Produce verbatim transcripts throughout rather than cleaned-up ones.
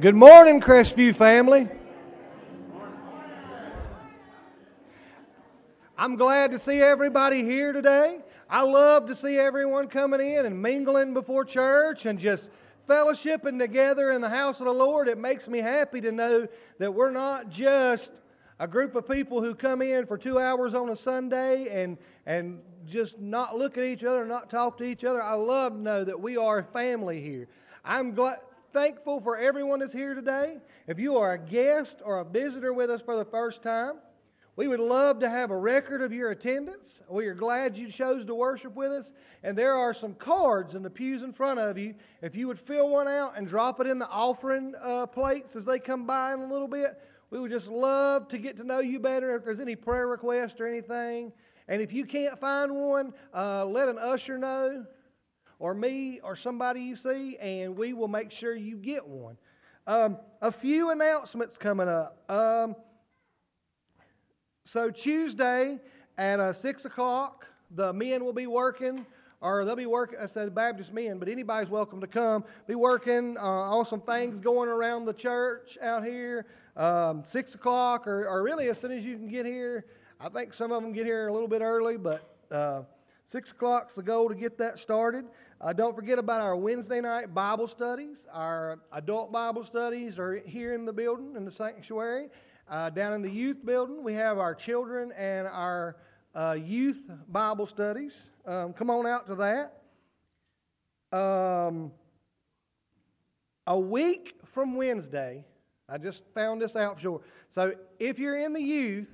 Good morning, Crestview family. I'm glad to see everybody here today. I love to see everyone coming in and mingling before church and just fellowshipping together in the house of the Lord. It makes me happy to know that we're not just a group of people who come in for two hours on a Sunday and and just not look at each other, not talk to each other. I love to know that we are a family here. I'm glad, thankful for everyone that's here today. If you are a guest or a visitor with us for the first time, we would love to have a record of your attendance. We are glad you chose to worship with us. And there are some cards in the pews in front of you. If you would fill one out and drop it in the offering uh, plates as they come by in a little bit, we would just love to get to know you better. If there's any prayer requests or anything, and if you can't find one, uh, let an usher know, or me, or somebody you see, and we will make sure you get one. Um, a few announcements coming up. Um, So Tuesday at uh, six o'clock, the men will be working, or they'll be working, I said Baptist men, but anybody's welcome to come, be working uh, on some things going around the church out here, um, six o'clock, or, or really as soon as you can get here. I think some of them get here a little bit early, but uh, six o'clock's the goal to get that started. Uh, don't forget about our Wednesday night Bible studies. Our adult Bible studies are here in the building, in the sanctuary. Uh, down in the youth building, we have our children and our uh, youth Bible studies. Um, come on out to that. Um, a week from Wednesday, I just found this out for sure. So if you're in the youth,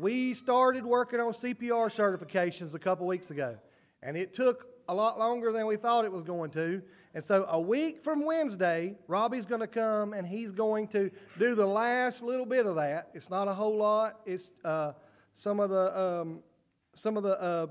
we started working on C P R certifications a couple weeks ago. And it took a lot longer than we thought it was going to. And so a week from Wednesday, Robbie's going to come and he's going to do the last little bit of that. It's not a whole lot. It's uh, some of the um, some of the uh,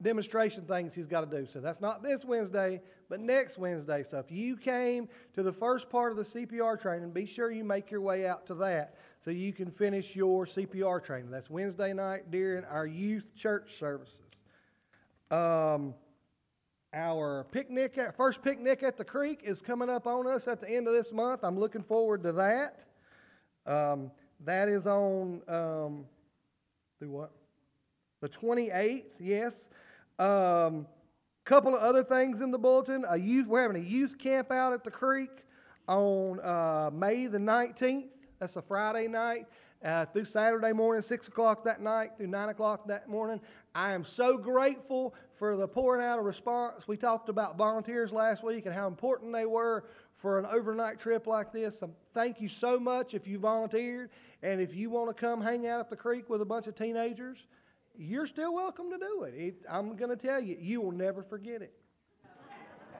demonstration things he's got to do. So that's not this Wednesday, but next Wednesday. So if you came to the first part of the C P R training, be sure you make your way out to that so you can finish your C P R training. That's Wednesday night during our youth church services. Um. Our picnic, first picnic at the creek is coming up on us at the end of this month. I'm looking forward to that. Um, that is on, um, do what? The twenty-eighth, yes. Um, couple of other things in the bulletin. A youth, we're having a youth camp out at the creek on uh, May the nineteenth. That's a Friday night. Uh, through Saturday morning, six o'clock that night, through nine o'clock that morning. I am so grateful for the pouring out of response. We talked about volunteers last week and how important they were for an overnight trip like this. So thank you so much if you volunteered. And if you want to come hang out at the creek with a bunch of teenagers, you're still welcome to do it. it I'm going to tell you, you will never forget it.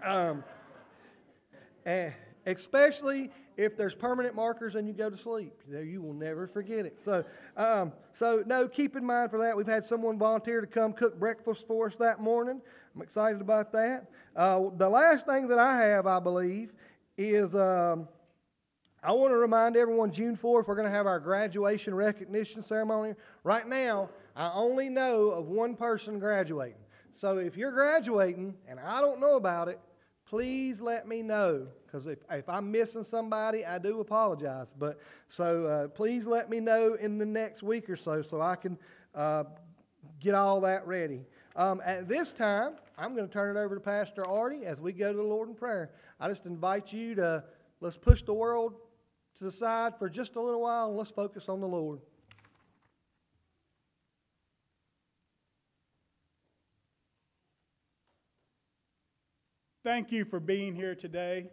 Um, and especially if there's permanent markers and you go to sleep, you will never forget it. So, um, so no, keep in mind for that. We've had someone volunteer to come cook breakfast for us that morning. I'm excited about that. Uh, the last thing that I have, I believe, is um, I want to remind everyone June fourth, we're going to have our graduation recognition ceremony. Right now, I only know of one person graduating. So if you're graduating and I don't know about it, please let me know, because if, if I'm missing somebody, I do apologize. But so uh, please let me know in the next week or so, so I can uh, get all that ready. Um, at this time, I'm going to turn it over to Pastor Artie as we go to the Lord in prayer. I just invite you to, let's push the world to the side for just a little while, and let's focus on the Lord. Thank you for being here today.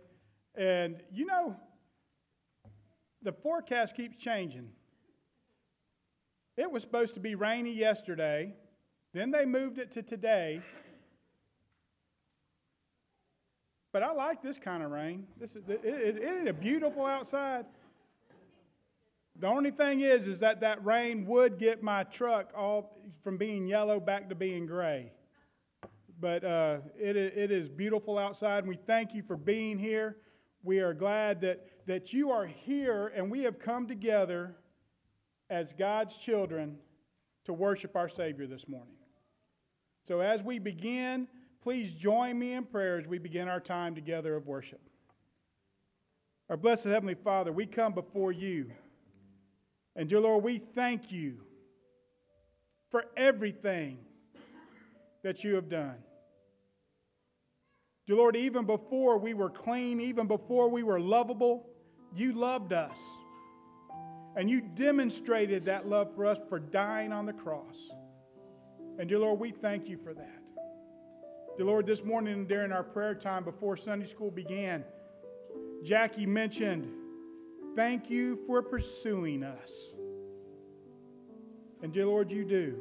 And, you know, the forecast keeps changing. It was supposed to be rainy yesterday. Then they moved it to today. But I like this kind of rain. This is, isn't it beautiful outside? The only thing is, is that that rain would get my truck all from being yellow back to being gray. But uh, it, it is beautiful outside, and we thank you for being here. We are glad that, that you are here, and we have come together as God's children to worship our Savior this morning. So as we begin, please join me in prayer as we begin our time together of worship. Our blessed Heavenly Father, we come before you. And dear Lord, we thank you for everything that you have done. Dear Lord, even before we were clean, even before we were lovable, you loved us. And you demonstrated that love for us for dying on the cross. And dear Lord, we thank you for that. Dear Lord, this morning during our prayer time before Sunday school began, Jackie mentioned, thank you for pursuing us. And dear Lord, you do.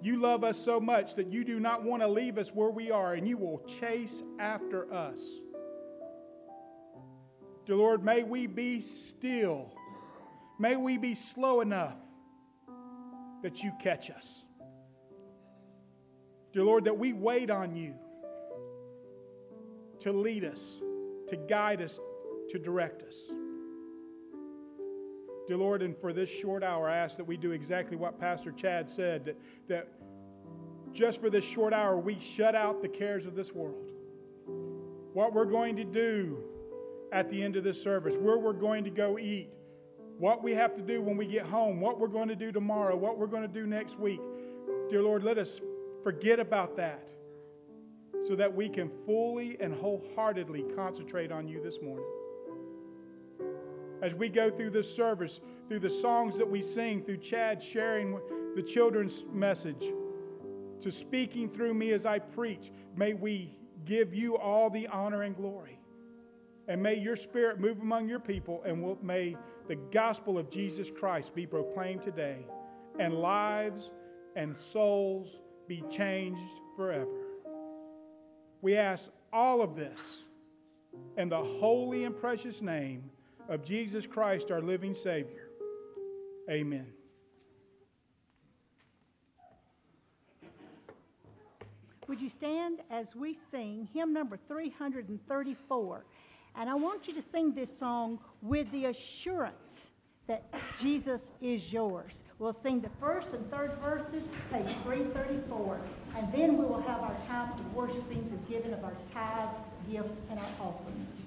You love us so much that you do not want to leave us where we are, and you will chase after us. Dear Lord, may we be still. May we be slow enough that you catch us. Dear Lord, that we wait on you to lead us, to guide us, to direct us. Dear Lord, and for this short hour, I ask that we do exactly what Pastor Chad said, that, that just for this short hour, we shut out the cares of this world. What we're going to do at the end of this service, where we're going to go eat, what we have to do when we get home, what we're going to do tomorrow, what we're going to do next week. Dear Lord, let us forget about that so that we can fully and wholeheartedly concentrate on you this morning. As we go through this service, through the songs that we sing, through Chad sharing the children's message, to speaking through me as I preach, may we give you all the honor and glory. And may your spirit move among your people, and we'll, may the gospel of Jesus Christ be proclaimed today, and lives and souls be changed forever. We ask all of this in the holy and precious name of Jesus Christ, our living Savior. Amen. Would you stand as we sing hymn number three hundred thirty-four? And I want you to sing this song with the assurance that Jesus is yours. We'll sing the first and third verses, page three thirty-four. And then we will have our time of worshiping through giving of our tithes, gifts, and our offerings.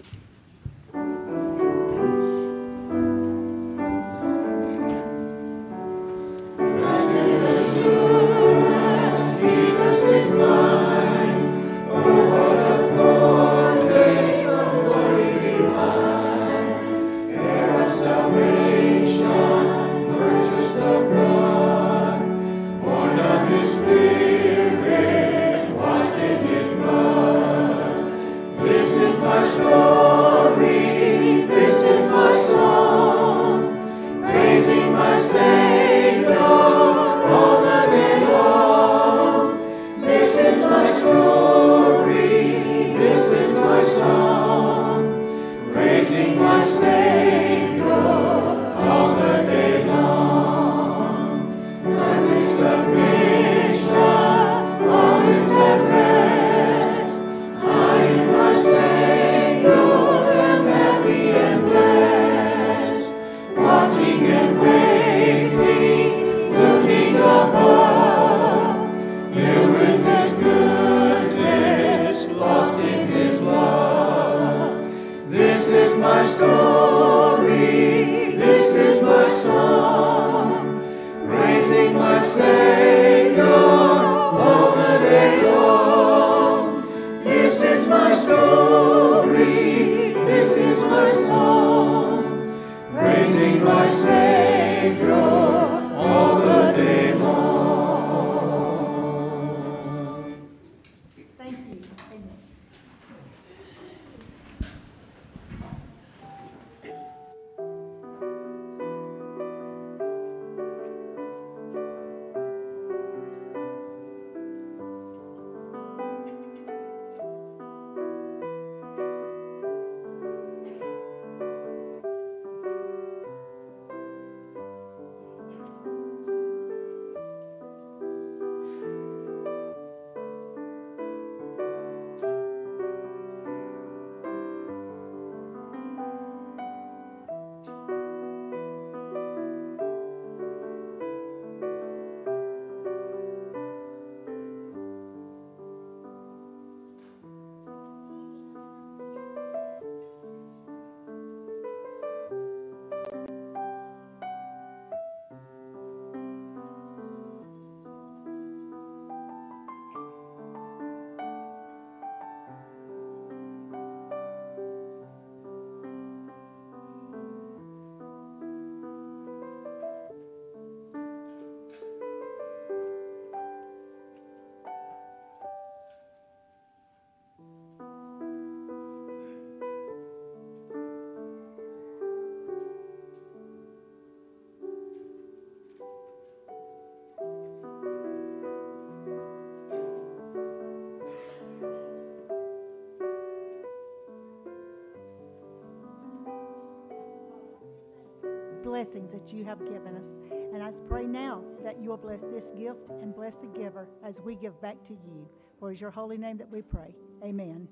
blessings that you have given us. And I pray now that you will bless this gift and bless the giver as we give back to you. For it is your holy name that we pray. Amen.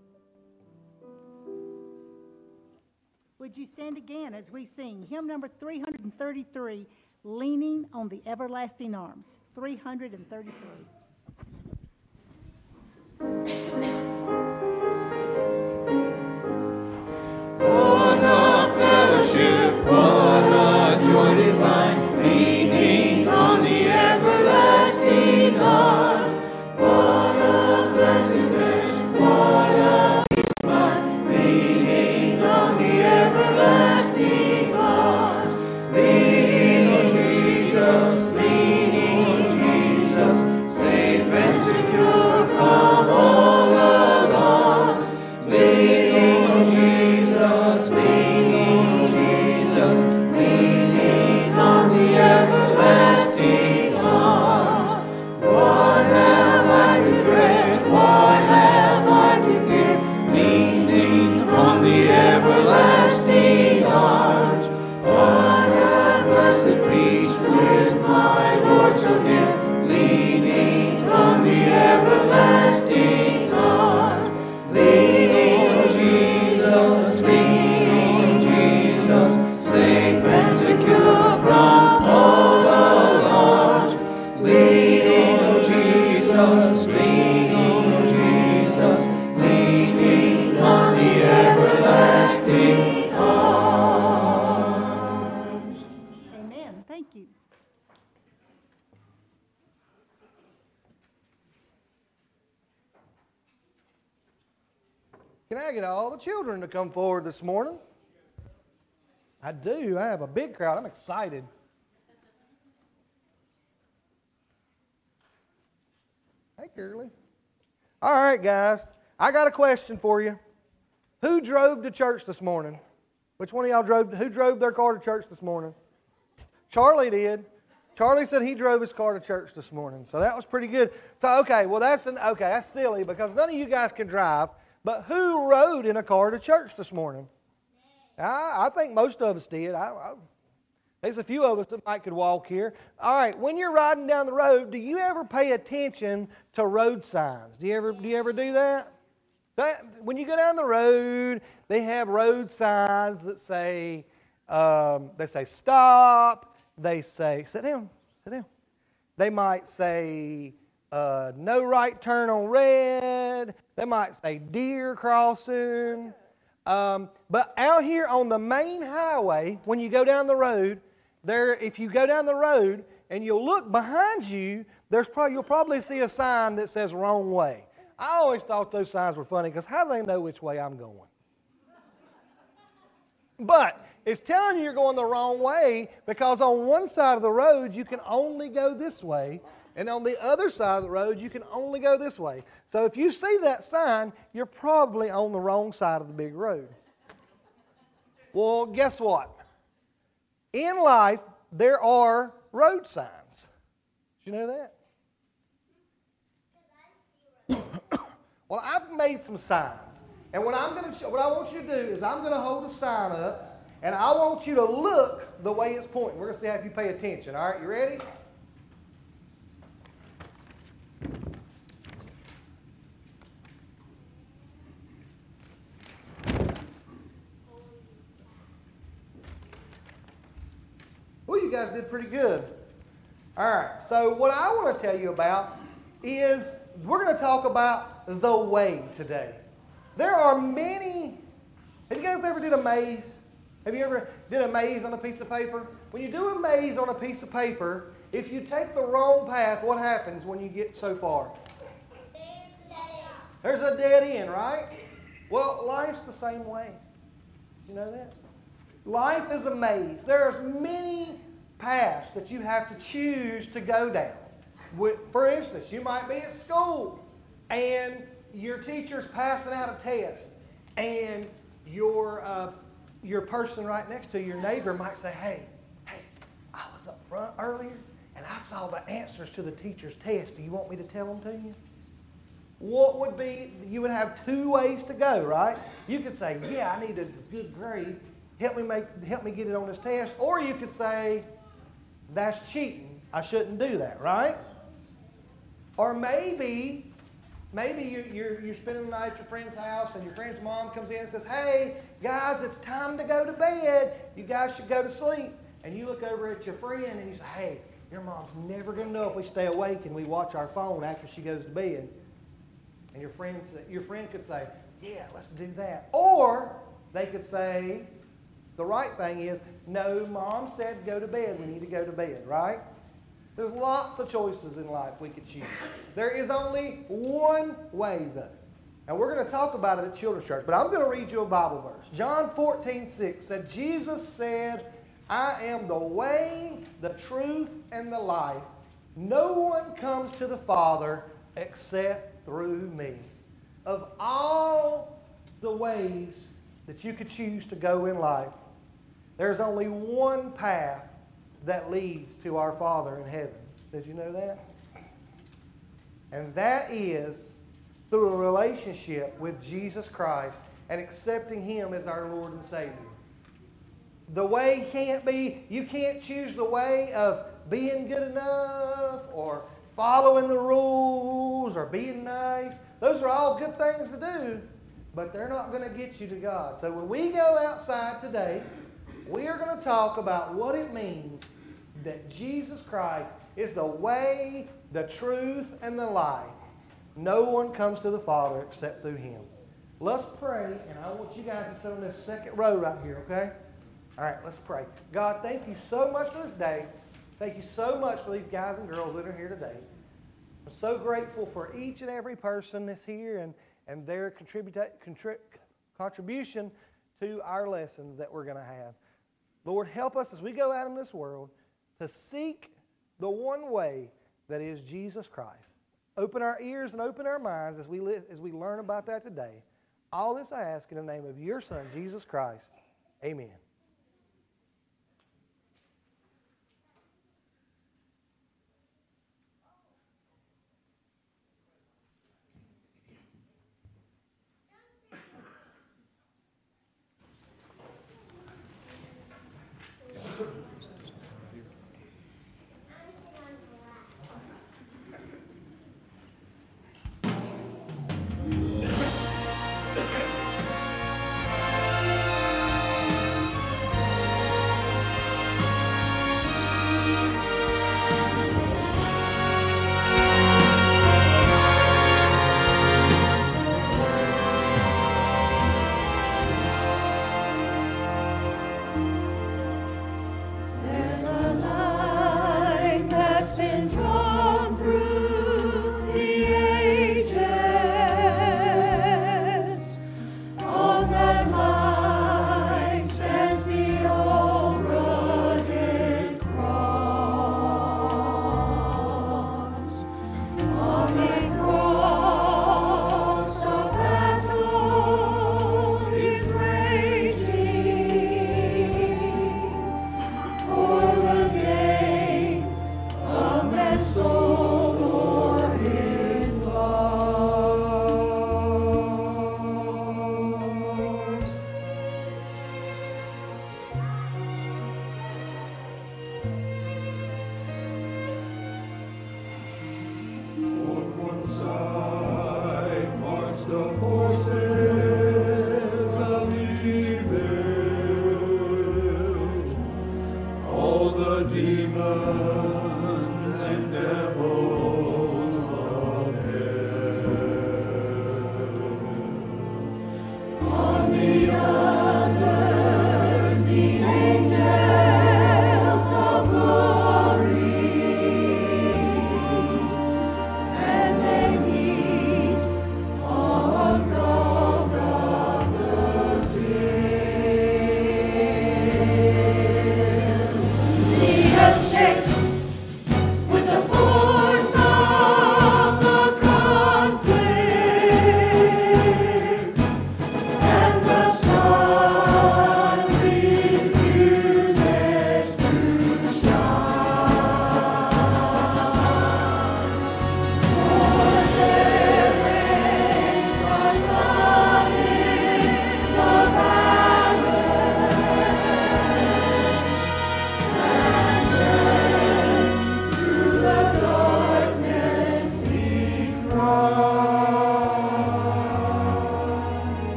Would you stand again as we sing hymn number three thirty-three, Leaning on the Everlasting Arms, three thirty-three. Children to come forward this morning. I do. I have a big crowd. I'm excited. Hey, Curly. All right, guys. I got a question for you. Who drove to church this morning? Which one of y'all drove? Who drove their car to church this morning? Charlie did. Charlie said he drove his car to church this morning. So that was pretty good. So, okay, well, that's an okay. That's silly because none of you guys can drive. But who rode in a car to church this morning? I, I think most of us did. I, I, there's a few of us that might could walk here. All right, when you're riding down the road, do you ever pay attention to road signs? Do you ever do you ever do that? That when you go down the road, they have road signs that say um, they say stop. They say sit down, sit down. They might say uh, no right turn on red. They might say deer crossing. Um, but out here on the main highway, when you go down the road, there if you go down the road and you'll look behind you, there's probably you'll probably see a sign that says wrong way. I always thought those signs were funny because how do they know which way I'm going? But it's telling you you're going the wrong way because on one side of the road you can only go this way. And on the other side of the road, you can only go this way. So if you see that sign, you're probably on the wrong side of the big road. Well, guess what? In life, there are road signs. Did you know that? Well, I've made some signs. And what I'm going to, what I want you to do is I'm going to hold a sign up, and I want you to look the way it's pointing. We're going to see how you pay attention. All right, you ready? Well, you guys did pretty good. All right, so what I want to tell you about is we're going to talk about the way today. There are many, have you guys ever did a maze? Have you ever did a maze on a piece of paper? When you do a maze on a piece of paper, if you take the wrong path, what happens when you get so far? There's a dead end, right? Well, life's the same way. You know that? Life is a maze. There's many paths that you have to choose to go down. For instance, you might be at school and your teacher's passing out a test and your uh, your person right next to you, your neighbor, might say, hey, hey, I was up front earlier and I saw the answers to the teacher's test. Do you want me to tell them to you? What would be, you would have two ways to go, right? You could say, yeah, I need a good grade. help me make, help me get it on this test. Or you could say, that's cheating. I shouldn't do that, right? Or maybe, maybe you, you're, you're spending the night at your friend's house and your friend's mom comes in and says, hey, guys, it's time to go to bed. You guys should go to sleep. And you look over at your friend and you say, hey, your mom's never going to know if we stay awake and we watch our phone after she goes to bed. And your friend, your friend could say, yeah, let's do that. Or they could say, the right thing is, no, mom said go to bed. We need to go to bed, right? There's lots of choices in life we could choose. There is only one way, though. And we're going to talk about it at Children's Church, but I'm going to read you a Bible verse. John fourteen six said, Jesus said, I am the way, the truth, and the life. No one comes to the Father except through me. Of all the ways that you could choose to go in life, there's only one path that leads to our Father in heaven. Did you know that? And that is through a relationship with Jesus Christ and accepting Him as our Lord and Savior. The way can't be, you can't choose the way of being good enough or following the rules or being nice. Those are all good things to do, but they're not going to get you to God. So when we go outside today, we are going to talk about what it means that Jesus Christ is the way, the truth, and the life. No one comes to the Father except through Him. Let's pray, and I want you guys to sit on this second row right here, okay? All right, let's pray. God, thank you so much for this day. Thank you so much for these guys and girls that are here today. I'm so grateful for each and every person that's here and, and their contributa- contrib- contribution to our lessons that we're going to have. Lord, help us as we go out in this world to seek the one way that is Jesus Christ. Open our ears and open our minds as we li- as we learn about that today. All this I ask in the name of your Son, Jesus Christ. Amen. Thank you.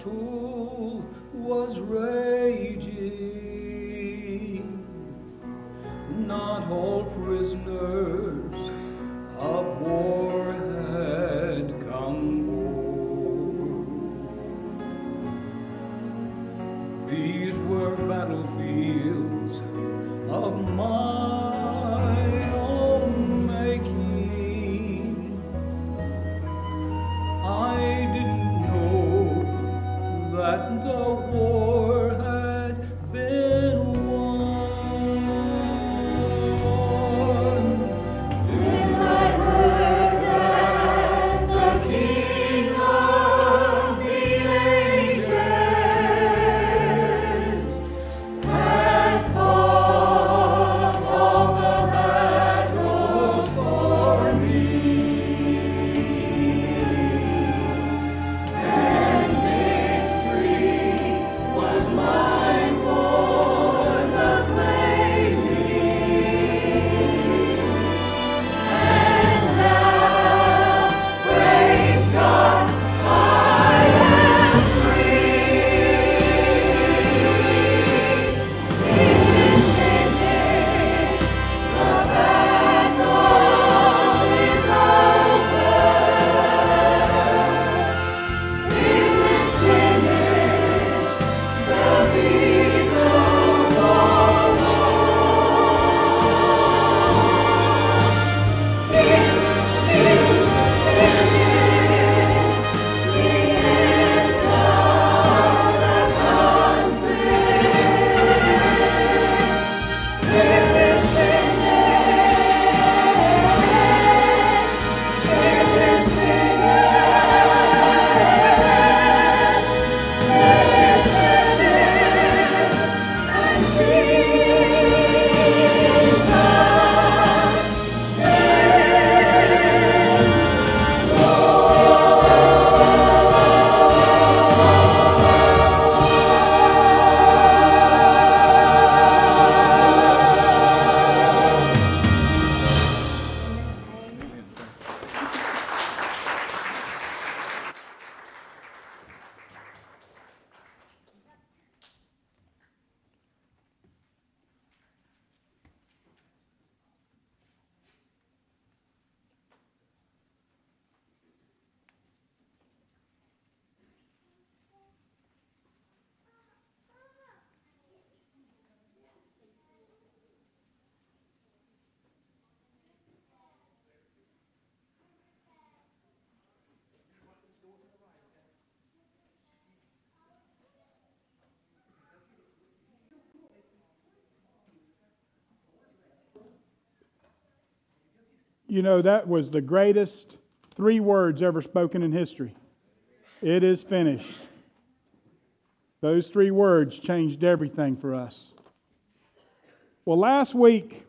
battle was raging. Not all prisoners of war had come home. These were battlefields of my own making. I didn't know that the war had been won. If I heard that the King of the ages had fought all the battles for me, and victory was mine for the claiming. And now, praise God, I am free. In this day, the battle is over. In this day, the people are won. It is finished. The end of the conflict. It is finished. It is finished. It is finished. And Jesus You know, that was the greatest three words ever spoken in history. It is finished. Those three words changed everything for us. Well, last week,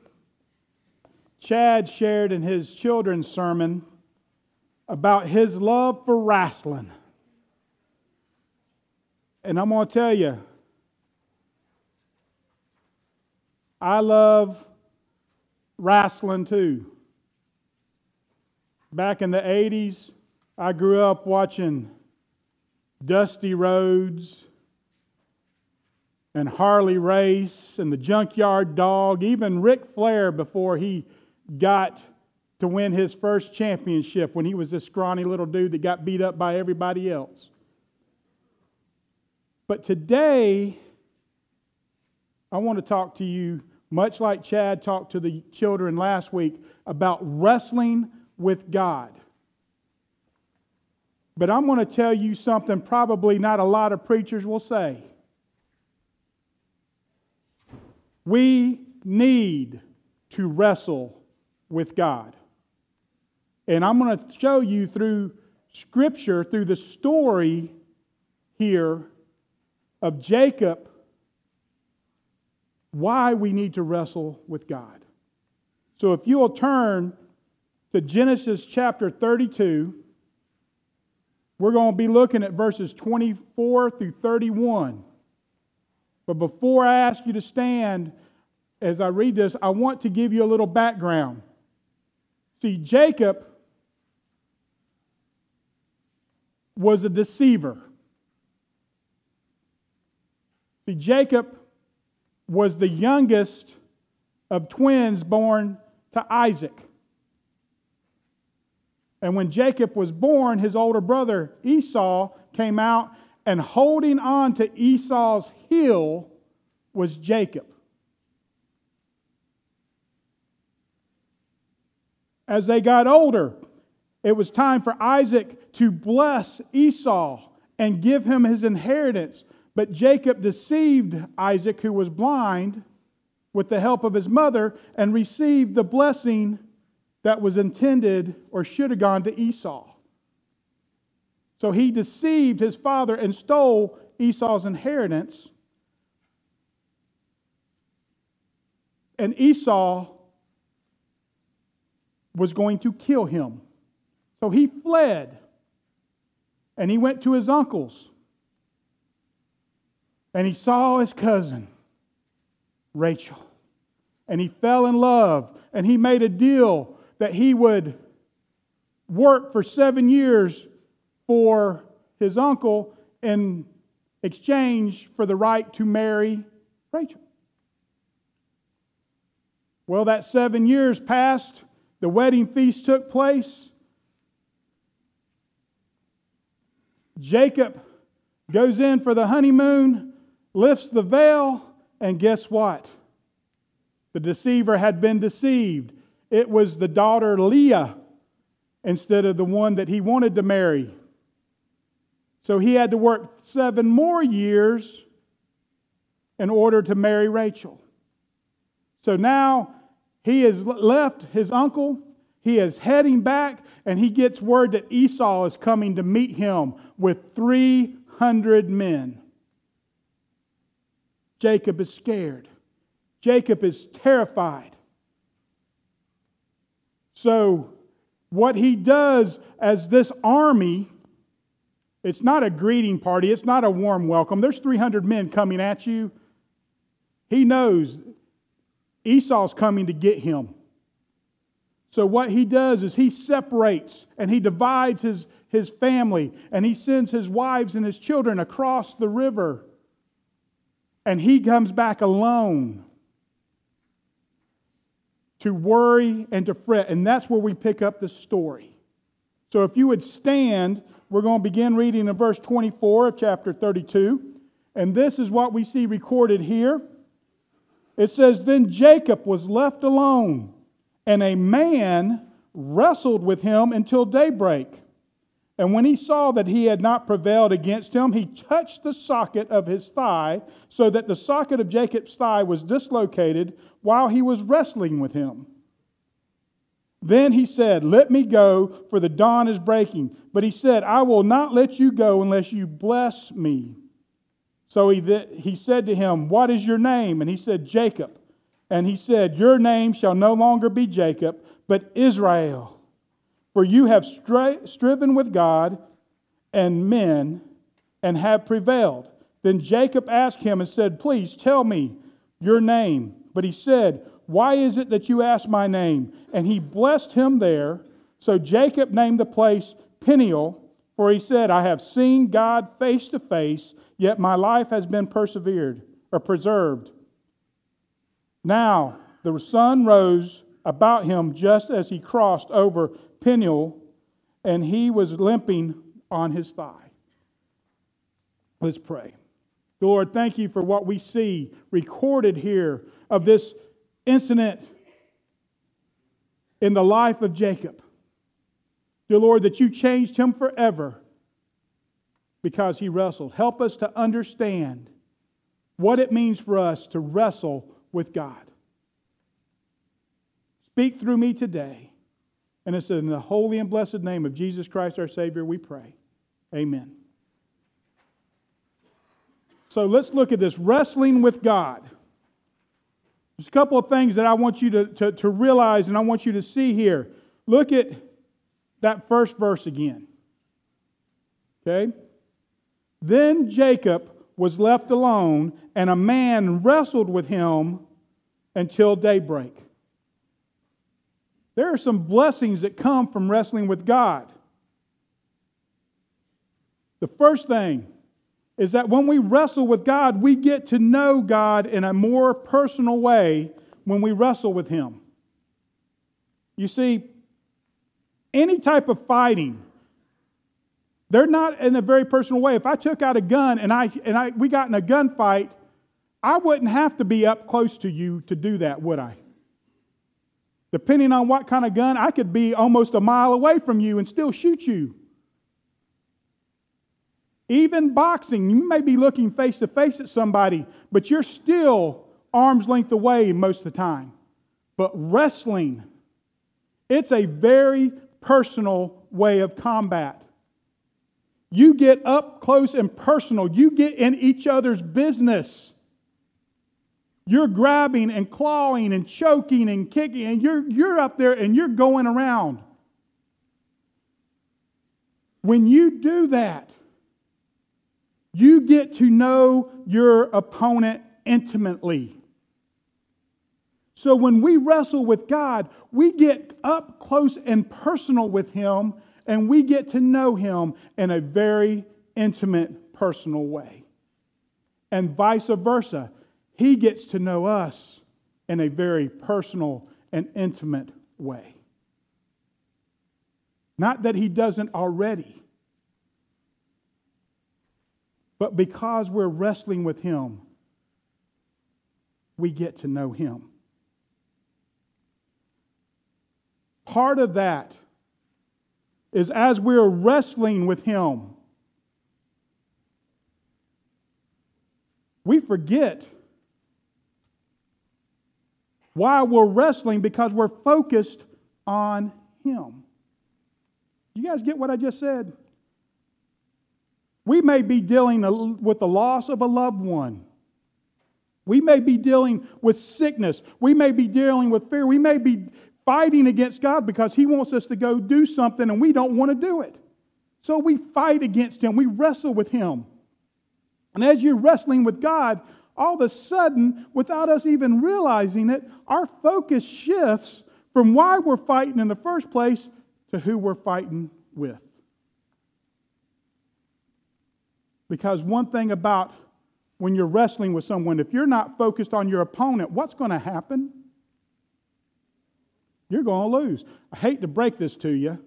Chad shared in his children's sermon about his love for wrestling. And I'm going to tell you, I love wrestling too. Back in the eighties, I grew up watching Dusty Rhodes and Harley Race and the Junkyard Dog, even Ric Flair before he got to win his first championship when he was this scrawny little dude that got beat up by everybody else. But today, I want to talk to you, much like Chad talked to the children last week, about wrestling with God. But I'm going to tell you something probably not a lot of preachers will say. We need to wrestle with God. And I'm going to show you through Scripture, through the story here of Jacob, why we need to wrestle with God. So if you'll turn to Genesis chapter thirty-two, we're going to be looking at verses twenty-four through thirty-one. But before I ask you to stand as I read this, I want to give you a little background. See, Jacob was a deceiver. See, Jacob was the youngest of twins born to Isaac. And when Jacob was born, his older brother Esau came out, and holding on to Esau's heel was Jacob. As they got older, it was time for Isaac to bless Esau and give him his inheritance. But Jacob deceived Isaac, who was blind, with the help of his mother, and received the blessing that was intended or should have gone to Esau. So he deceived his father and stole Esau's inheritance. And Esau was going to kill him. So he fled, and he went to his uncle's, and he saw his cousin, Rachel, and he fell in love, and he made a deal that he would work for seven years for his uncle in exchange for the right to marry Rachel. Well, that seven years passed, the wedding feast took place, Jacob goes in for the honeymoon, lifts the veil, and guess what? The deceiver had been deceived. It was the daughter Leah instead of the one that he wanted to marry. So he had to work seven more years in order to marry Rachel. So now he has left his uncle. He is heading back, and he gets word that Esau is coming to meet him with three hundred men. Jacob is scared. Jacob is terrified. So what he does as this army, it's not a greeting party. It's not a warm welcome. There's three hundred men coming at you. He knows Esau's coming to get him. So what he does is he separates and he divides his, his family, and he sends his wives and his children across the river, and he comes back alone to worry and to fret. And that's where we pick up the story. So if you would stand, we're going to begin reading in verse twenty-four of chapter thirty-two. And this is what we see recorded here. It says, "Then Jacob was left alone, and a man wrestled with him until daybreak. And when he saw that he had not prevailed against him, he touched the socket of his thigh, so that the socket of Jacob's thigh was dislocated while he was wrestling with him. Then he said, 'Let me go, for the dawn is breaking.' But he said, 'I will not let you go unless you bless me.' So he, th- he said to him, 'What is your name?' And he said, 'Jacob.' And he said, 'Your name shall no longer be Jacob, but Israel. For you have stri- striven with God and men and have prevailed.' Then Jacob asked him and said, 'Please tell me your name.' But he said, 'Why is it that you ask my name?' And he blessed him there. So Jacob named the place Peniel, for he said, 'I have seen God face to face, yet my life has been persevered or preserved.' Now the sun rose about him just as he crossed over Peniel, and he was limping on his thigh." Let's pray. Lord, thank you for what we see recorded here of this incident in the life of Jacob. Dear Lord, that you changed him forever because he wrestled. Help us to understand what it means for us to wrestle with God. Speak through me today. And it's in the holy and blessed name of Jesus Christ our Savior we pray. Amen. So let's look at this wrestling with God. There's a couple of things that I want you to, to, to realize, and I want you to see here. Look at that first verse again. Okay? Then Jacob was left alone, and a man wrestled with him until daybreak. There are some blessings that come from wrestling with God. The first thing is that when we wrestle with God, we get to know God in a more personal way when we wrestle with Him. You see, any type of fighting, they're not in a very personal way. If I took out a gun and I and I we got in a gunfight, I wouldn't have to be up close to you to do that, would I? Depending on what kind of gun, I could be almost a mile away from you and still shoot you. Even boxing, you may be looking face to face at somebody, but you're still arm's length away most of the time. But wrestling, it's a very personal way of combat. You get up close and personal. You get in each other's business. You're grabbing and clawing and choking and kicking, and you're you're up there and you're going around. When you do that, you get to know your opponent intimately. So when we wrestle with God, we get up close and personal with Him, and we get to know Him in a very intimate, personal way. And vice versa. He gets to know us in a very personal and intimate way. Not that He doesn't already, but because we're wrestling with Him, we get to know Him. Part of that is as we're wrestling with Him, we forget why we're wrestling, because we're focused on Him. You guys get what I just said? We may be dealing with the loss of a loved one. We may be dealing with sickness. We may be dealing with fear. We may be fighting against God because He wants us to go do something and we don't want to do it. So we fight against Him. We wrestle with Him. And as you're wrestling with God, all of a sudden, without us even realizing it, our focus shifts from why we're fighting in the first place to who we're fighting with. Because one thing about when you're wrestling with someone, if you're not focused on your opponent, what's going to happen? You're going to lose. I hate to break this to you.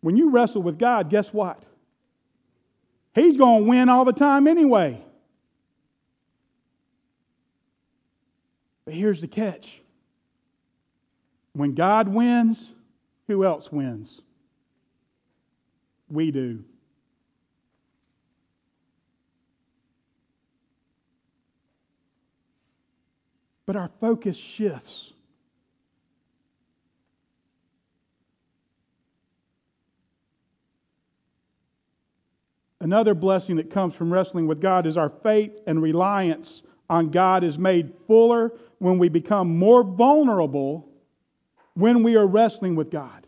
When you wrestle with God, guess what? He's going to win all the time anyway. But here's the catch. When God wins, who else wins? We do. But our focus shifts. Another blessing that comes from wrestling with God is our faith and reliance on God is made fuller when we become more vulnerable when we are wrestling with God.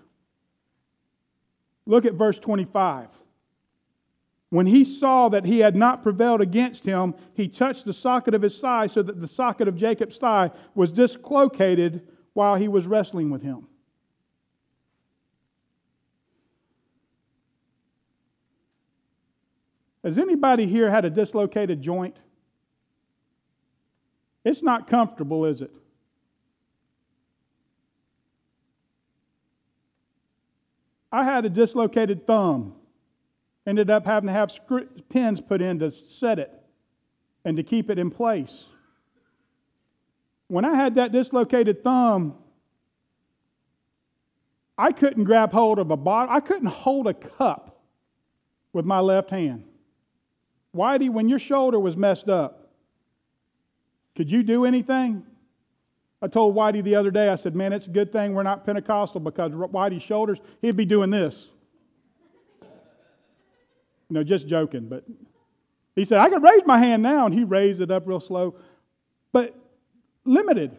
Look at verse twenty-five. When he saw that he had not prevailed against him, he touched the socket of his thigh so that the socket of Jacob's thigh was dislocated while he was wrestling with him. Has anybody here had a dislocated joint? It's not comfortable, is it? I had a dislocated thumb. Ended up having to have pins put in to set it and to keep it in place. When I had that dislocated thumb, I couldn't grab hold of a bottle. I couldn't hold a cup with my left hand. Whitey, when your shoulder was messed up, could you do anything? I told Whitey the other day, I said, man, it's a good thing we're not Pentecostal, because Whitey's shoulders, he'd be doing this. No, just joking. But he said, I can raise my hand now, and he raised it up real slow. But limited.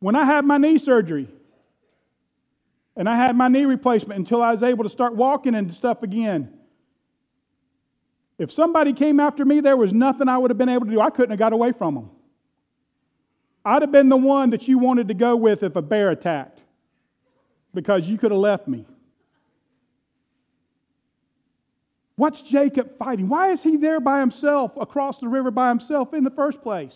When I had my knee surgery, and I had my knee replacement until I was able to start walking and stuff again, if somebody came after me, there was nothing I would have been able to do. I couldn't have got away from them. I'd have been the one that you wanted to go with if a bear attacked, because you could have left me. What's Jacob fighting? Why is he there by himself, across the river by himself in the first place?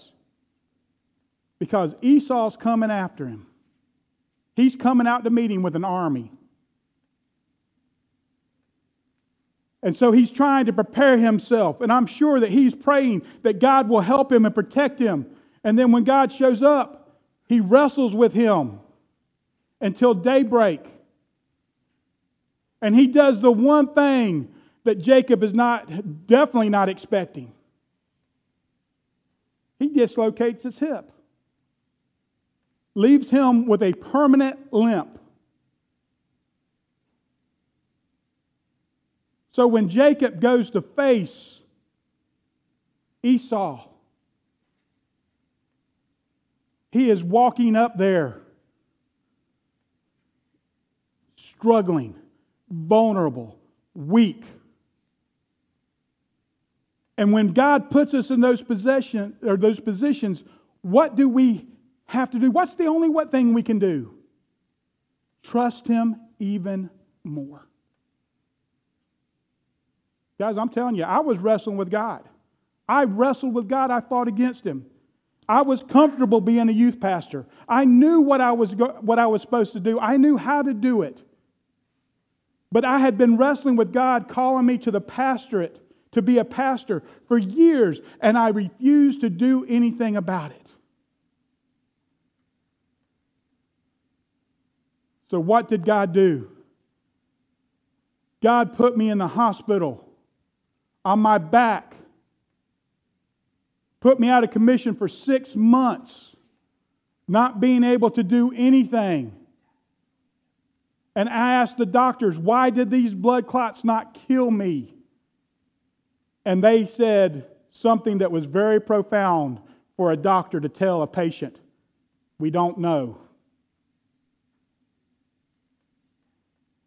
Because Esau's coming after him. He's coming out to meet him with an army. And so he's trying to prepare himself. And I'm sure that he's praying that God will help him and protect him. And then when God shows up, he wrestles with him until daybreak. And he does the one thing that Jacob is not, definitely not expecting. He dislocates his hip. Leaves him with a permanent limp. So when Jacob goes to face Esau, he is walking up there, struggling, vulnerable, weak. And when God puts us in those possession or those positions, what do we have to do? What's the only what thing we can do? Trust Him even more. Guys, I'm telling you, I was wrestling with God. I wrestled with God. I fought against Him. I was comfortable being a youth pastor. I knew what I was go- what I was supposed to do. I knew how to do it. But I had been wrestling with God calling me to the pastorate, to be a pastor for years, and I refused to do anything about it. So what did God do? God put me in the hospital on my back, put me out of commission for six months, not being able to do anything. And I asked the doctors, why did these blood clots not kill me? And they said something that was very profound for a doctor to tell a patient. We don't know.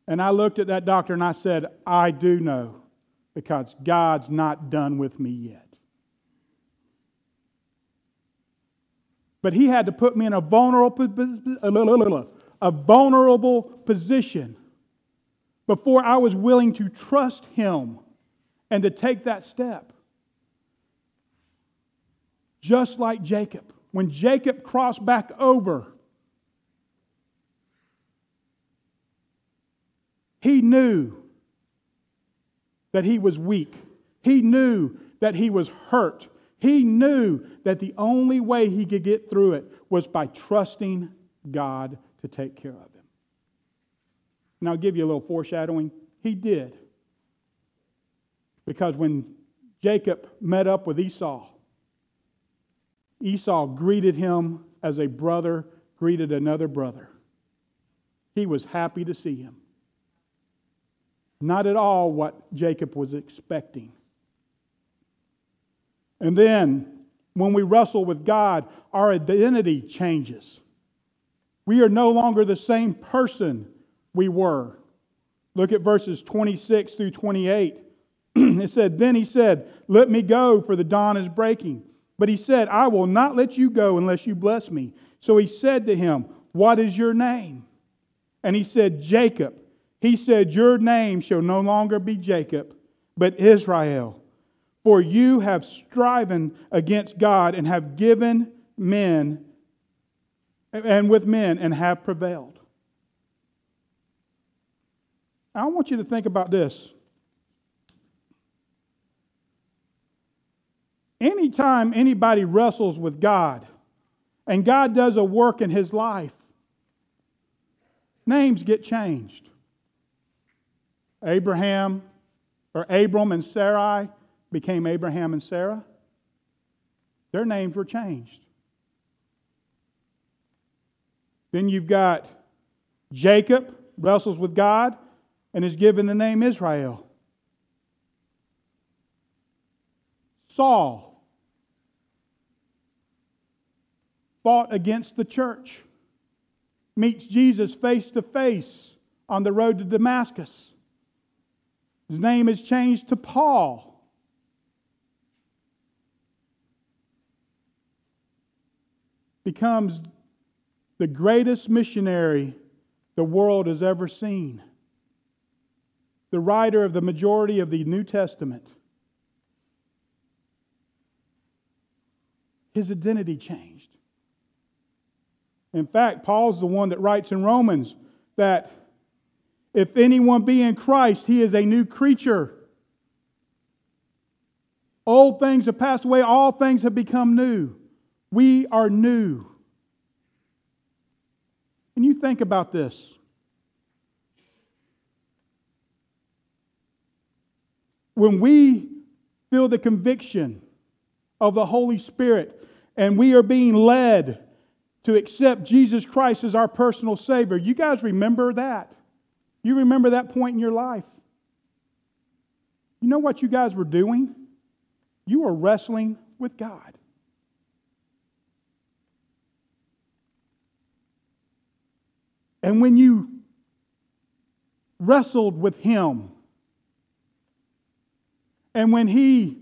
And I looked at that doctor and I said, I do know, because God's not done with me yet. But He had to put me in a vulnerable, a vulnerable position before I was willing to trust Him and to take that step. Just like Jacob. When Jacob crossed back over, he knew that he was weak. He knew that he was hurt. He knew that the only way he could get through it was by trusting God to take care of him. And I'll give you a little foreshadowing. He did. Because when Jacob met up with Esau, Esau greeted him as a brother greeted another brother. He was happy to see him. Not at all what Jacob was expecting. And then, when we wrestle with God, our identity changes. We are no longer the same person we were. Look at verses twenty-six through twenty-eight. It said, then he said, let me go, for the dawn is breaking. But he said, I will not let you go unless you bless me. So he said to him, what is your name? And he said, Jacob. He said, your name shall no longer be Jacob, but Israel. For you have striven against God and have given men, and with men, and have prevailed. I want you to think about this. Anytime anybody wrestles with God and God does a work in his life, names get changed. Abraham or Abram and Sarai became Abraham and Sarah. Their names were changed. Then you've got Jacob wrestles with God and is given the name Israel. Saul fought against the church, meets Jesus face to face on the road to Damascus. His name is changed to Paul. Becomes the greatest missionary the world has ever seen. the writer of the majority of the New Testament, his identity changed. In fact, Paul's the one that writes in Romans that if anyone be in Christ, he is a new creature. Old things have passed away, all things have become new. We are new. And you think about this. When we feel the conviction of the Holy Spirit and we are being led to accept Jesus Christ as our personal Savior, you guys remember that. You remember that point in your life. You know what you guys were doing? You were wrestling with God. And when you wrestled with Him, and when He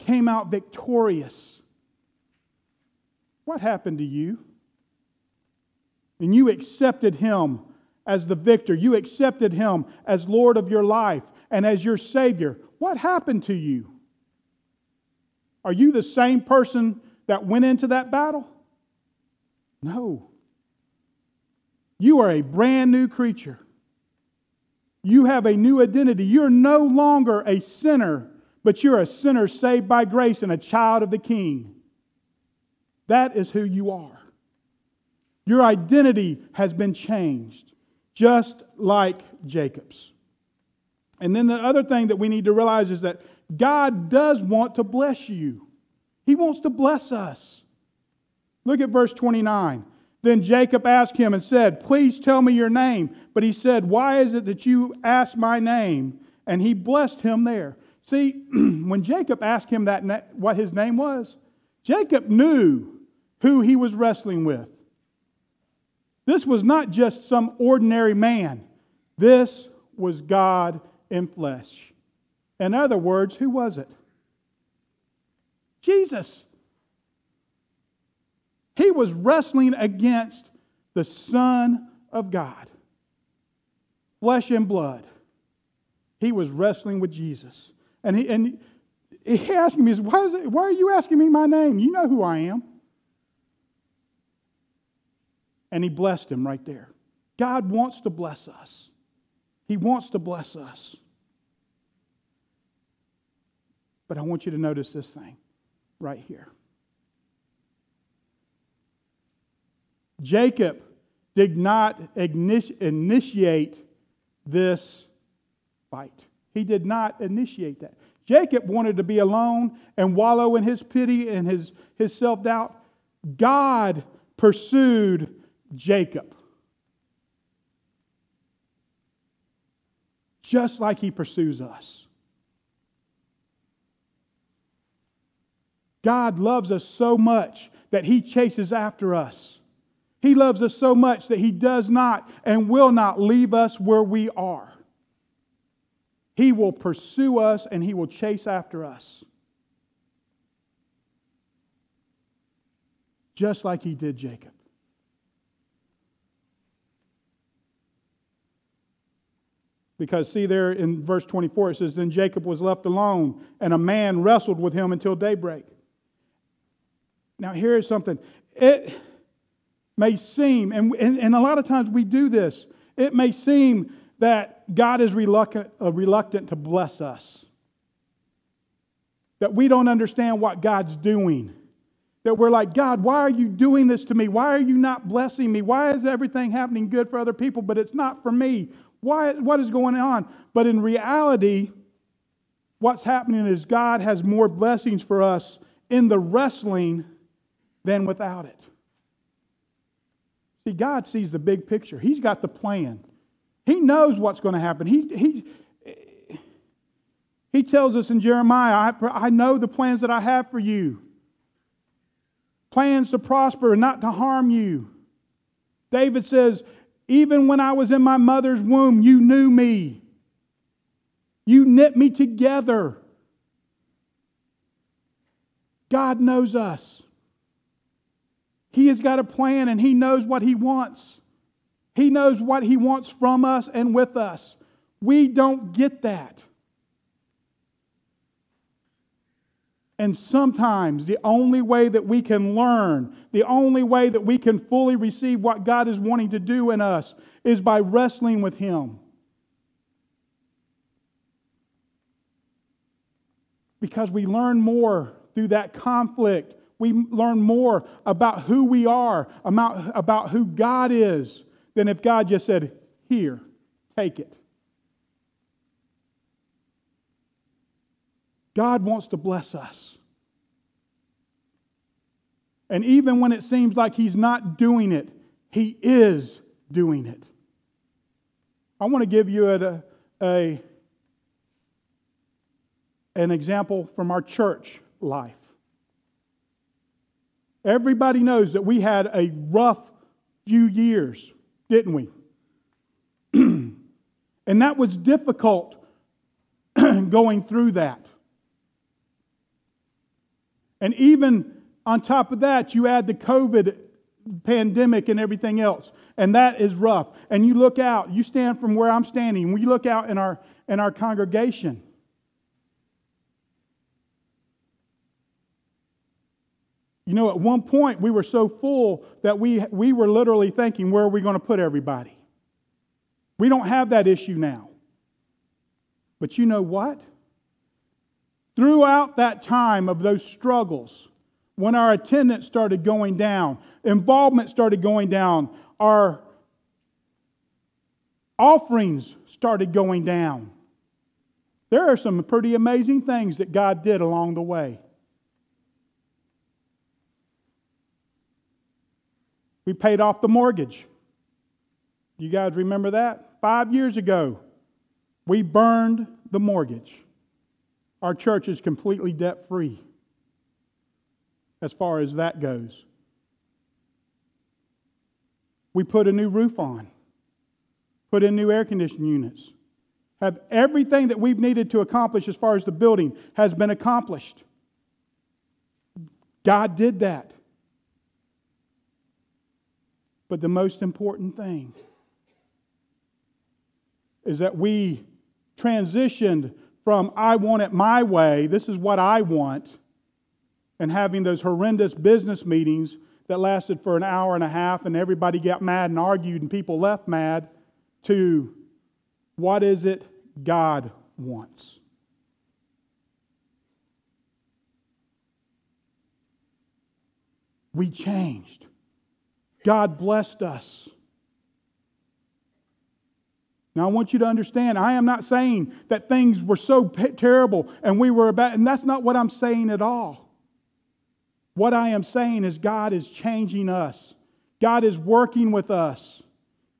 came out victorious, what happened to you? And you accepted Him as the victor. You accepted Him as Lord of your life and as your Savior. What happened to you? Are you the same person that went into that battle? No. You are a brand new creature. You have a new identity. You're no longer a sinner, but you're a sinner saved by grace and a child of the King. That is who you are. Your identity has been changed, just like Jacob's. And then the other thing that we need to realize is that God does want to bless you. He wants to bless us. Look at verse twenty-nine. Then Jacob asked him and said, "Please tell me your name." But he said, "Why is it that you ask my name?" And he blessed him there. See, when Jacob asked him that na- what his name was, Jacob knew who he was wrestling with. This was not just some ordinary man. This was God in flesh. In other words, who was it? Jesus. He was wrestling against the Son of God. Flesh and blood. He was wrestling with Jesus. And he, and he asked me, why, is it, why are you asking me my name? You know who I am. And he blessed him right there. God wants to bless us. He wants to bless us. But I want you to notice this thing right here. Jacob did not initiate this fight. He did not initiate that. Jacob wanted to be alone and wallow in his pity and his, his self-doubt. God pursued Jacob, just like He pursues us. God loves us so much that He chases after us. He loves us so much that He does not and will not leave us where we are. He will pursue us and He will chase after us. Just like He did Jacob. Because see there in verse twenty-four it says, "Then Jacob was left alone and a man wrestled with him until daybreak." Now here is something. It... may seem, and, and, and a lot of times we do this, it may seem that God is reluctant, uh, reluctant to bless us. That we don't understand what God's doing. That we're like, God, why are you doing this to me? Why are you not blessing me? Why is everything happening good for other people, but it's not for me? Why? What is going on? But in reality, what's happening is God has more blessings for us in the wrestling than without it. See, God sees the big picture. He's got the plan. He knows what's going to happen. He, he, he tells us in Jeremiah, I, I know the plans that I have for you. Plans to prosper and not to harm you. David says, even when I was in my mother's womb, you knew me. You knit me together. God knows us. He has got a plan and He knows what He wants. He knows what He wants from us and with us. We don't get that. And sometimes the only way that we can learn, the only way that we can fully receive what God is wanting to do in us is by wrestling with Him. Because we learn more through that conflict. We learn more about who we are, about, about who God is, than if God just said, here, take it. God wants to bless us. And even when it seems like He's not doing it, He is doing it. I want to give you a, a, an example from our church life. Everybody knows that we had a rough few years, didn't we? And that was difficult going through that. And even on top of that, you add the COVID pandemic and everything else. And that is rough. And you look out, you stand from where I'm standing. We look out in our in our congregation. You know, at one point we were so full that we we were literally thinking, where are we going to put everybody? We don't have that issue now. But you know what? Throughout that time of those struggles, when our attendance started going down, involvement started going down, our offerings started going down, there are some pretty amazing things that God did along the way. We paid off the mortgage. You guys remember that? Five years ago, we burned the mortgage. Our church is completely debt-free as far as that goes. We put a new roof on, put in new air conditioning units, have everything that we've needed to accomplish as far as the building has been accomplished. God did that. But the most important thing is that we transitioned from I want it my way, this is what I want, and having those horrendous business meetings that lasted for an hour and a half and everybody got mad and argued and people left mad, to what is it God wants? We changed. God blessed us. Now, I want you to understand, I am not saying that things were so terrible and we were about, and that's not what I'm saying at all. What I am saying is God is changing us. God is working with us.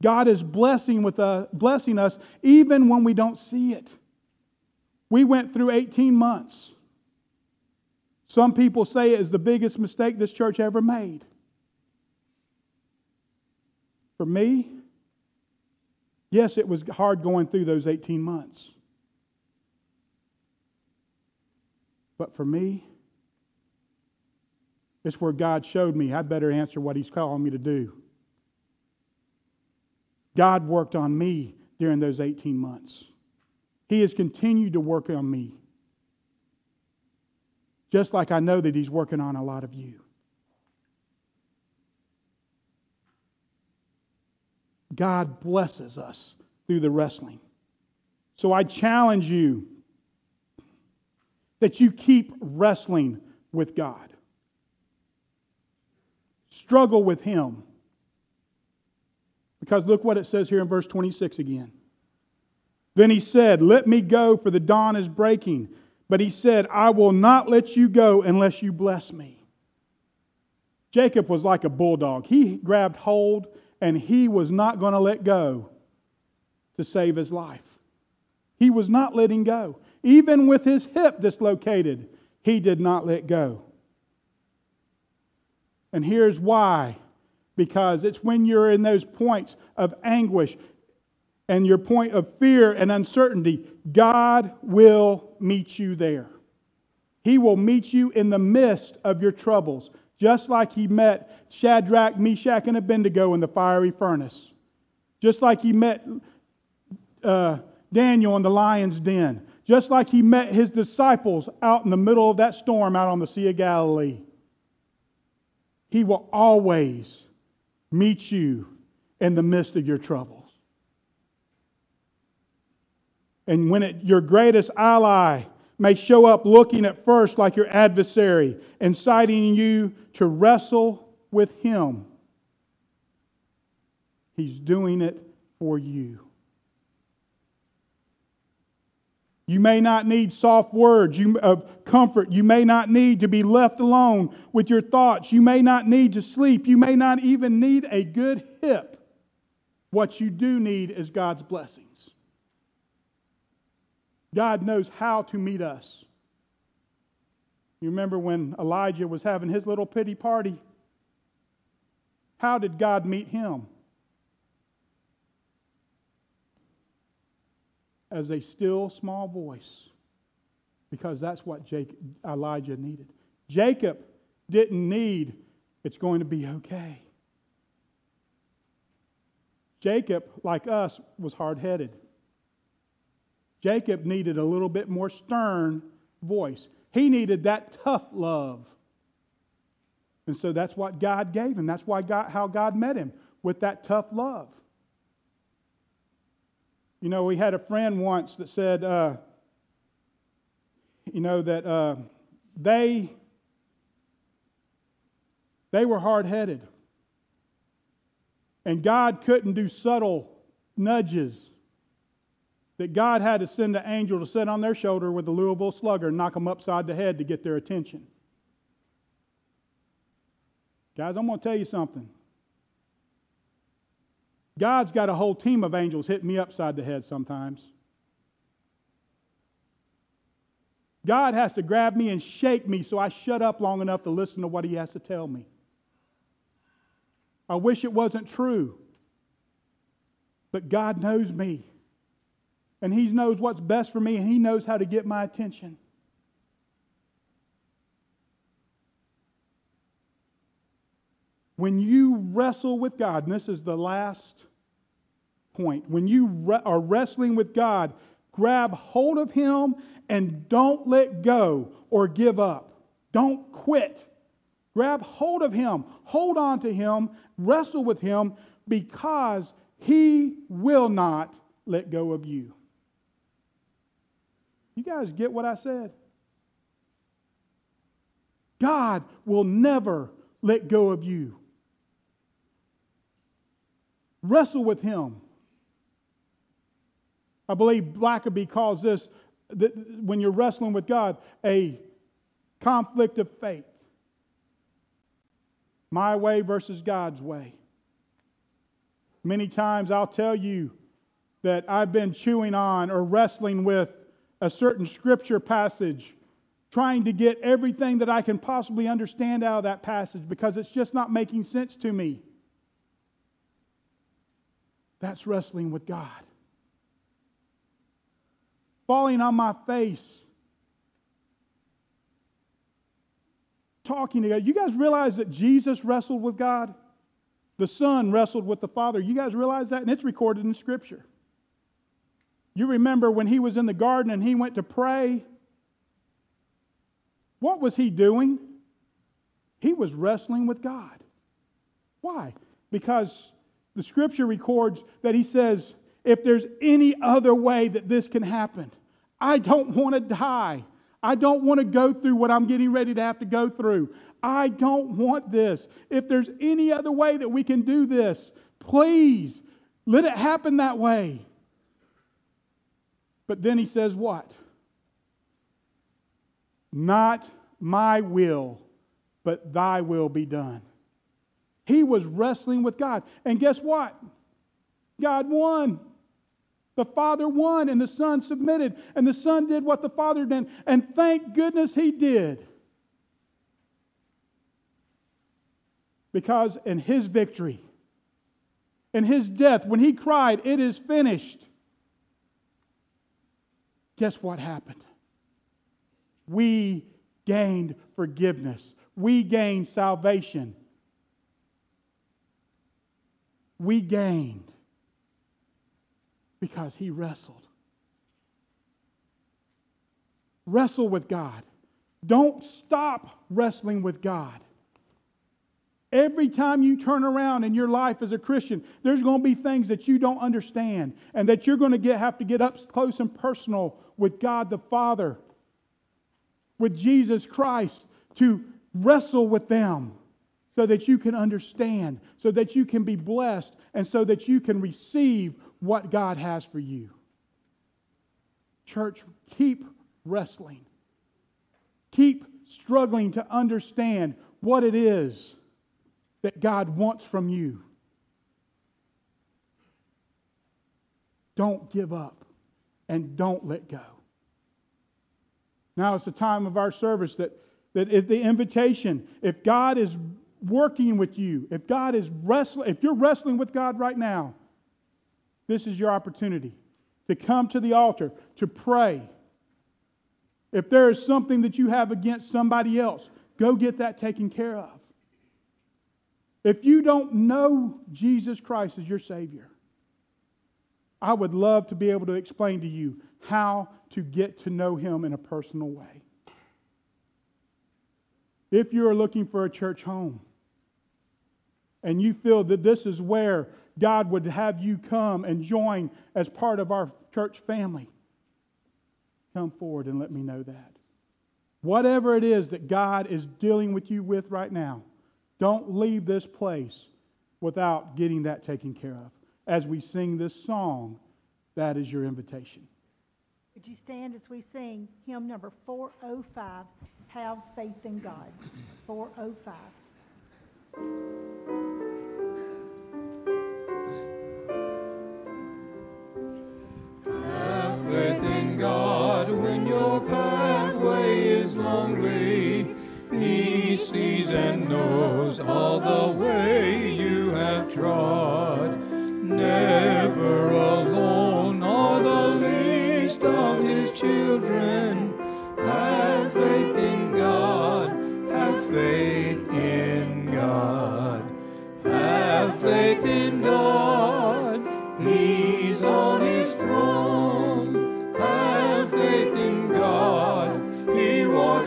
God is blessing with us, blessing us even when we don't see it. We went through eighteen months. Some people say it is the biggest mistake this church ever made. For me, yes, it was hard going through those eighteen months. But for me, it's where God showed me I better answer what He's calling me to do. God worked on me during those eighteen months. He has continued to work on me. Just like I know that He's working on a lot of you. God blesses us through the wrestling. So I challenge you that you keep wrestling with God. Struggle with Him. Because look what it says here in verse twenty-six again. Then he said, let me go, for the dawn is breaking. But he said, I will not let you go unless you bless me. Jacob was like a bulldog. He grabbed hold and he was not going to let go to save his life. He was not letting go. Even with his hip dislocated, he did not let go. And here's why. Because it's when you're in those points of anguish and your point of fear and uncertainty, God will meet you there. He will meet you in the midst of your troubles. Just like He met Shadrach, Meshach, and Abednego in the fiery furnace. Just like He met uh, Daniel in the lion's den, just like he met his disciples out in the middle of that storm out on the Sea of Galilee. He will always meet you in the midst of your troubles. And when it, your greatest ally may show up looking at first like your adversary, inciting you to wrestle with him, he's doing it for you. You may not need soft words of comfort. You may not need to be left alone with your thoughts. You may not need to sleep. You may not even need a good hip. What you do need is God's blessings. God knows how to meet us. You remember when Elijah was having his little pity party? How did God meet him? As a still small voice, because that's what Jacob, Elijah needed. Jacob didn't need, it's going to be okay. Jacob, like us, was hard-headed. Jacob needed a little bit more stern voice. He needed that tough love. And so that's what God gave him. That's why God, how God met him, with that tough love. You know, we had a friend once that said, uh, you know, that uh, they, they were hard-headed. And God couldn't do subtle nudges. That God had to send an angel to sit on their shoulder with a Louisville slugger and knock them upside the head to get their attention. Guys, I'm going to tell you something. God's got a whole team of angels hitting me upside the head sometimes. God has to grab me and shake me so I shut up long enough to listen to what He has to tell me. I wish it wasn't true. But God knows me. And He knows what's best for me, and He knows how to get my attention. When you wrestle with God, and this is the last point, when you re- are wrestling with God, grab hold of Him and don't let go or give up. Don't quit. Grab hold of Him. Hold on to Him. Wrestle with Him, because He will not let go of you. You guys get what I said? God will never let go of you. Wrestle with Him. I believe Blackaby calls this, that when you're wrestling with God, a conflict of faith. My way versus God's way. Many times I'll tell you that I've been chewing on or wrestling with a certain scripture passage, trying to get everything that I can possibly understand out of that passage because it's just not making sense to me. That's wrestling with God. Falling on my face. Talking to God. You guys realize that Jesus wrestled with God? The Son wrestled with the Father. You guys realize that? And it's recorded in Scripture. You remember when He was in the garden and He went to pray? What was He doing? He was wrestling with God. Why? Because the Scripture records that He says, if there's any other way that this can happen, I don't want to die. I don't want to go through what I'm getting ready to have to go through. I don't want this. If there's any other way that we can do this, please let it happen that way. But then He says what? Not my will, but thy will be done. He was wrestling with God. And guess what? God won. The Father won, and the Son submitted. And the Son did what the Father did. And thank goodness He did. Because in His victory, in His death, when He cried, "It is finished," guess what happened? We gained forgiveness. We gained salvation. We gained because He wrestled Wrestle with God. Don't stop wrestling with God. Every time you turn around in your life as a Christian, there's going to be things that you don't understand and that you're going to get, have to get up close and personal with God the Father, with Jesus Christ, to wrestle with them so that you can understand, so that you can be blessed, and so that you can receive what God has for you. Church, keep wrestling. Keep struggling to understand what it is that God wants from you. Don't give up and don't let go. Now it's the time of our service that, that if the invitation, if God is working with you, if God is wrestling, if you're wrestling with God right now, this is your opportunity to come to the altar, to pray. If there is something that you have against somebody else, go get that taken care of. If you don't know Jesus Christ as your Savior, I would love to be able to explain to you how to get to know Him in a personal way. If you are looking for a church home and you feel that this is where God would have you come and join as part of our church family, come forward and let me know that. Whatever it is that God is dealing with you with right now, don't leave this place without getting that taken care of. As we sing this song, that is your invitation. Would you stand as we sing hymn number four oh five, Have Faith in God, four oh five. Faith in God when your pathway is lonely. He sees and knows all the way you have trod. Never alone are the least of His children. Have faith in God. Have faith in God. Have faith in God. He's on His throne.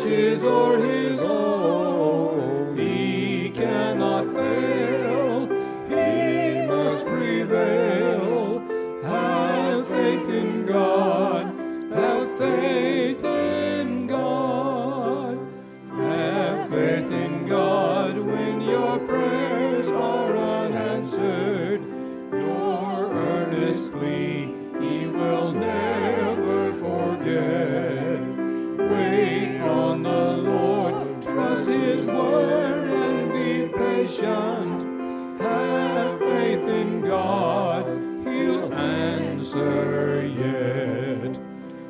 His or His own, He cannot fail, He must prevail. Have faith in God, have faith in God. Have faith in God when your prayers are unanswered, your earnest plea He will never forget. On the Lord, trust His word and be patient. Have faith in God, He'll answer yet.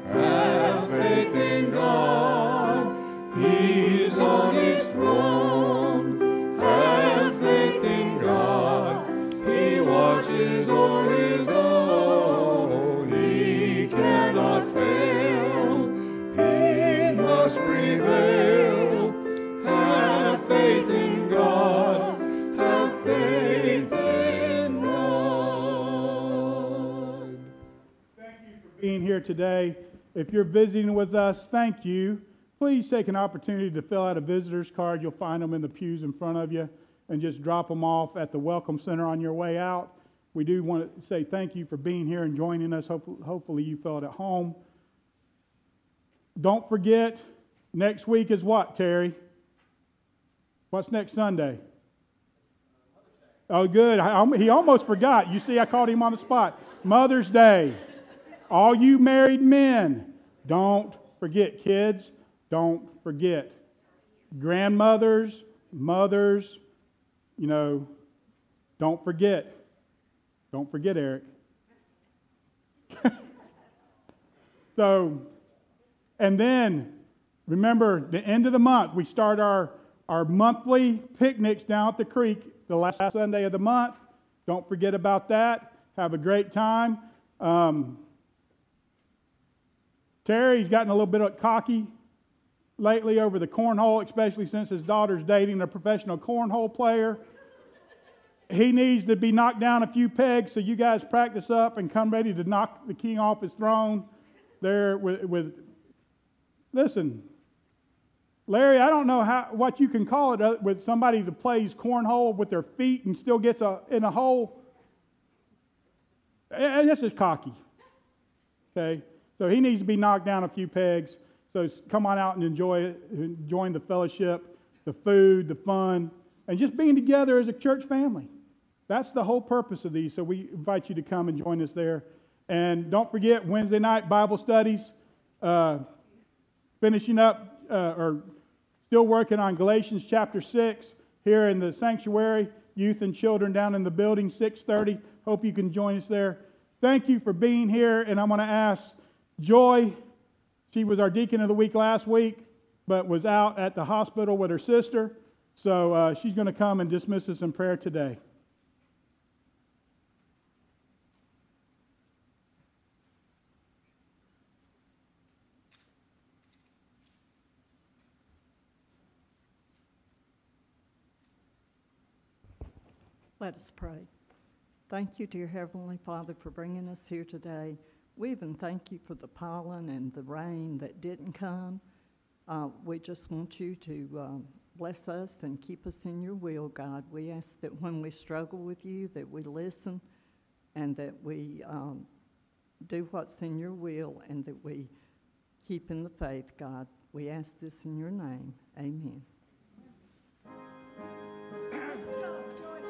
Have faith in God, He's on His throne. Have faith in God, He watches o'er His own. He cannot fail. Prevail. Have faith in God. Have faith in God. Thank you for being here today. If you're visiting with us, thank you. Please take an opportunity to fill out a visitor's card. You'll find them in the pews in front of you, and just drop them off at the Welcome Center on your way out. We do want to say thank you for being here and joining us. Hopefully you feel it at home. Don't forget, next week is what, Terry? What's next Sunday? Oh, good. I, I, he almost forgot. You see, I caught him on the spot. Mother's Day. All you married men, don't forget. Kids, don't forget. Grandmothers, mothers, you know, don't forget. Don't forget, Eric. So, and then... remember, the end of the month, we start our, our monthly picnics down at the creek the last Sunday of the month. Don't forget about that. Have a great time. Um, Terry's gotten a little bit cocky lately over the cornhole, especially since his daughter's dating a professional cornhole player. He needs to be knocked down a few pegs, so you guys practice up and come ready to knock the king off his throne there with... with Listen, Larry, I don't know how what you can call it with somebody that plays cornhole with their feet and still gets a, in a hole. And this is cocky. Okay? So he needs to be knocked down a few pegs. So come on out and enjoy it. Join the fellowship, the food, the fun, and just being together as a church family. That's the whole purpose of these. So we invite you to come and join us there. And don't forget, Wednesday night Bible studies, uh, finishing up uh, or still working on Galatians chapter six here in the sanctuary, youth and children down in the building, six thirty. Hope you can join us there. Thank you for being here. And I'm going to ask Joy. She was our deacon of the week last week, but was out at the hospital with her sister. So uh, she's going to come and dismiss us in prayer today. Let us pray. Thank you, dear Heavenly Father, for bringing us here today. We even thank you for the pollen and the rain that didn't come. Uh, we just want you to um, bless us and keep us in your will, God. We ask that when we struggle with you, that we listen and that we um, do what's in your will and that we keep in the faith, God. We ask this in your name. Amen.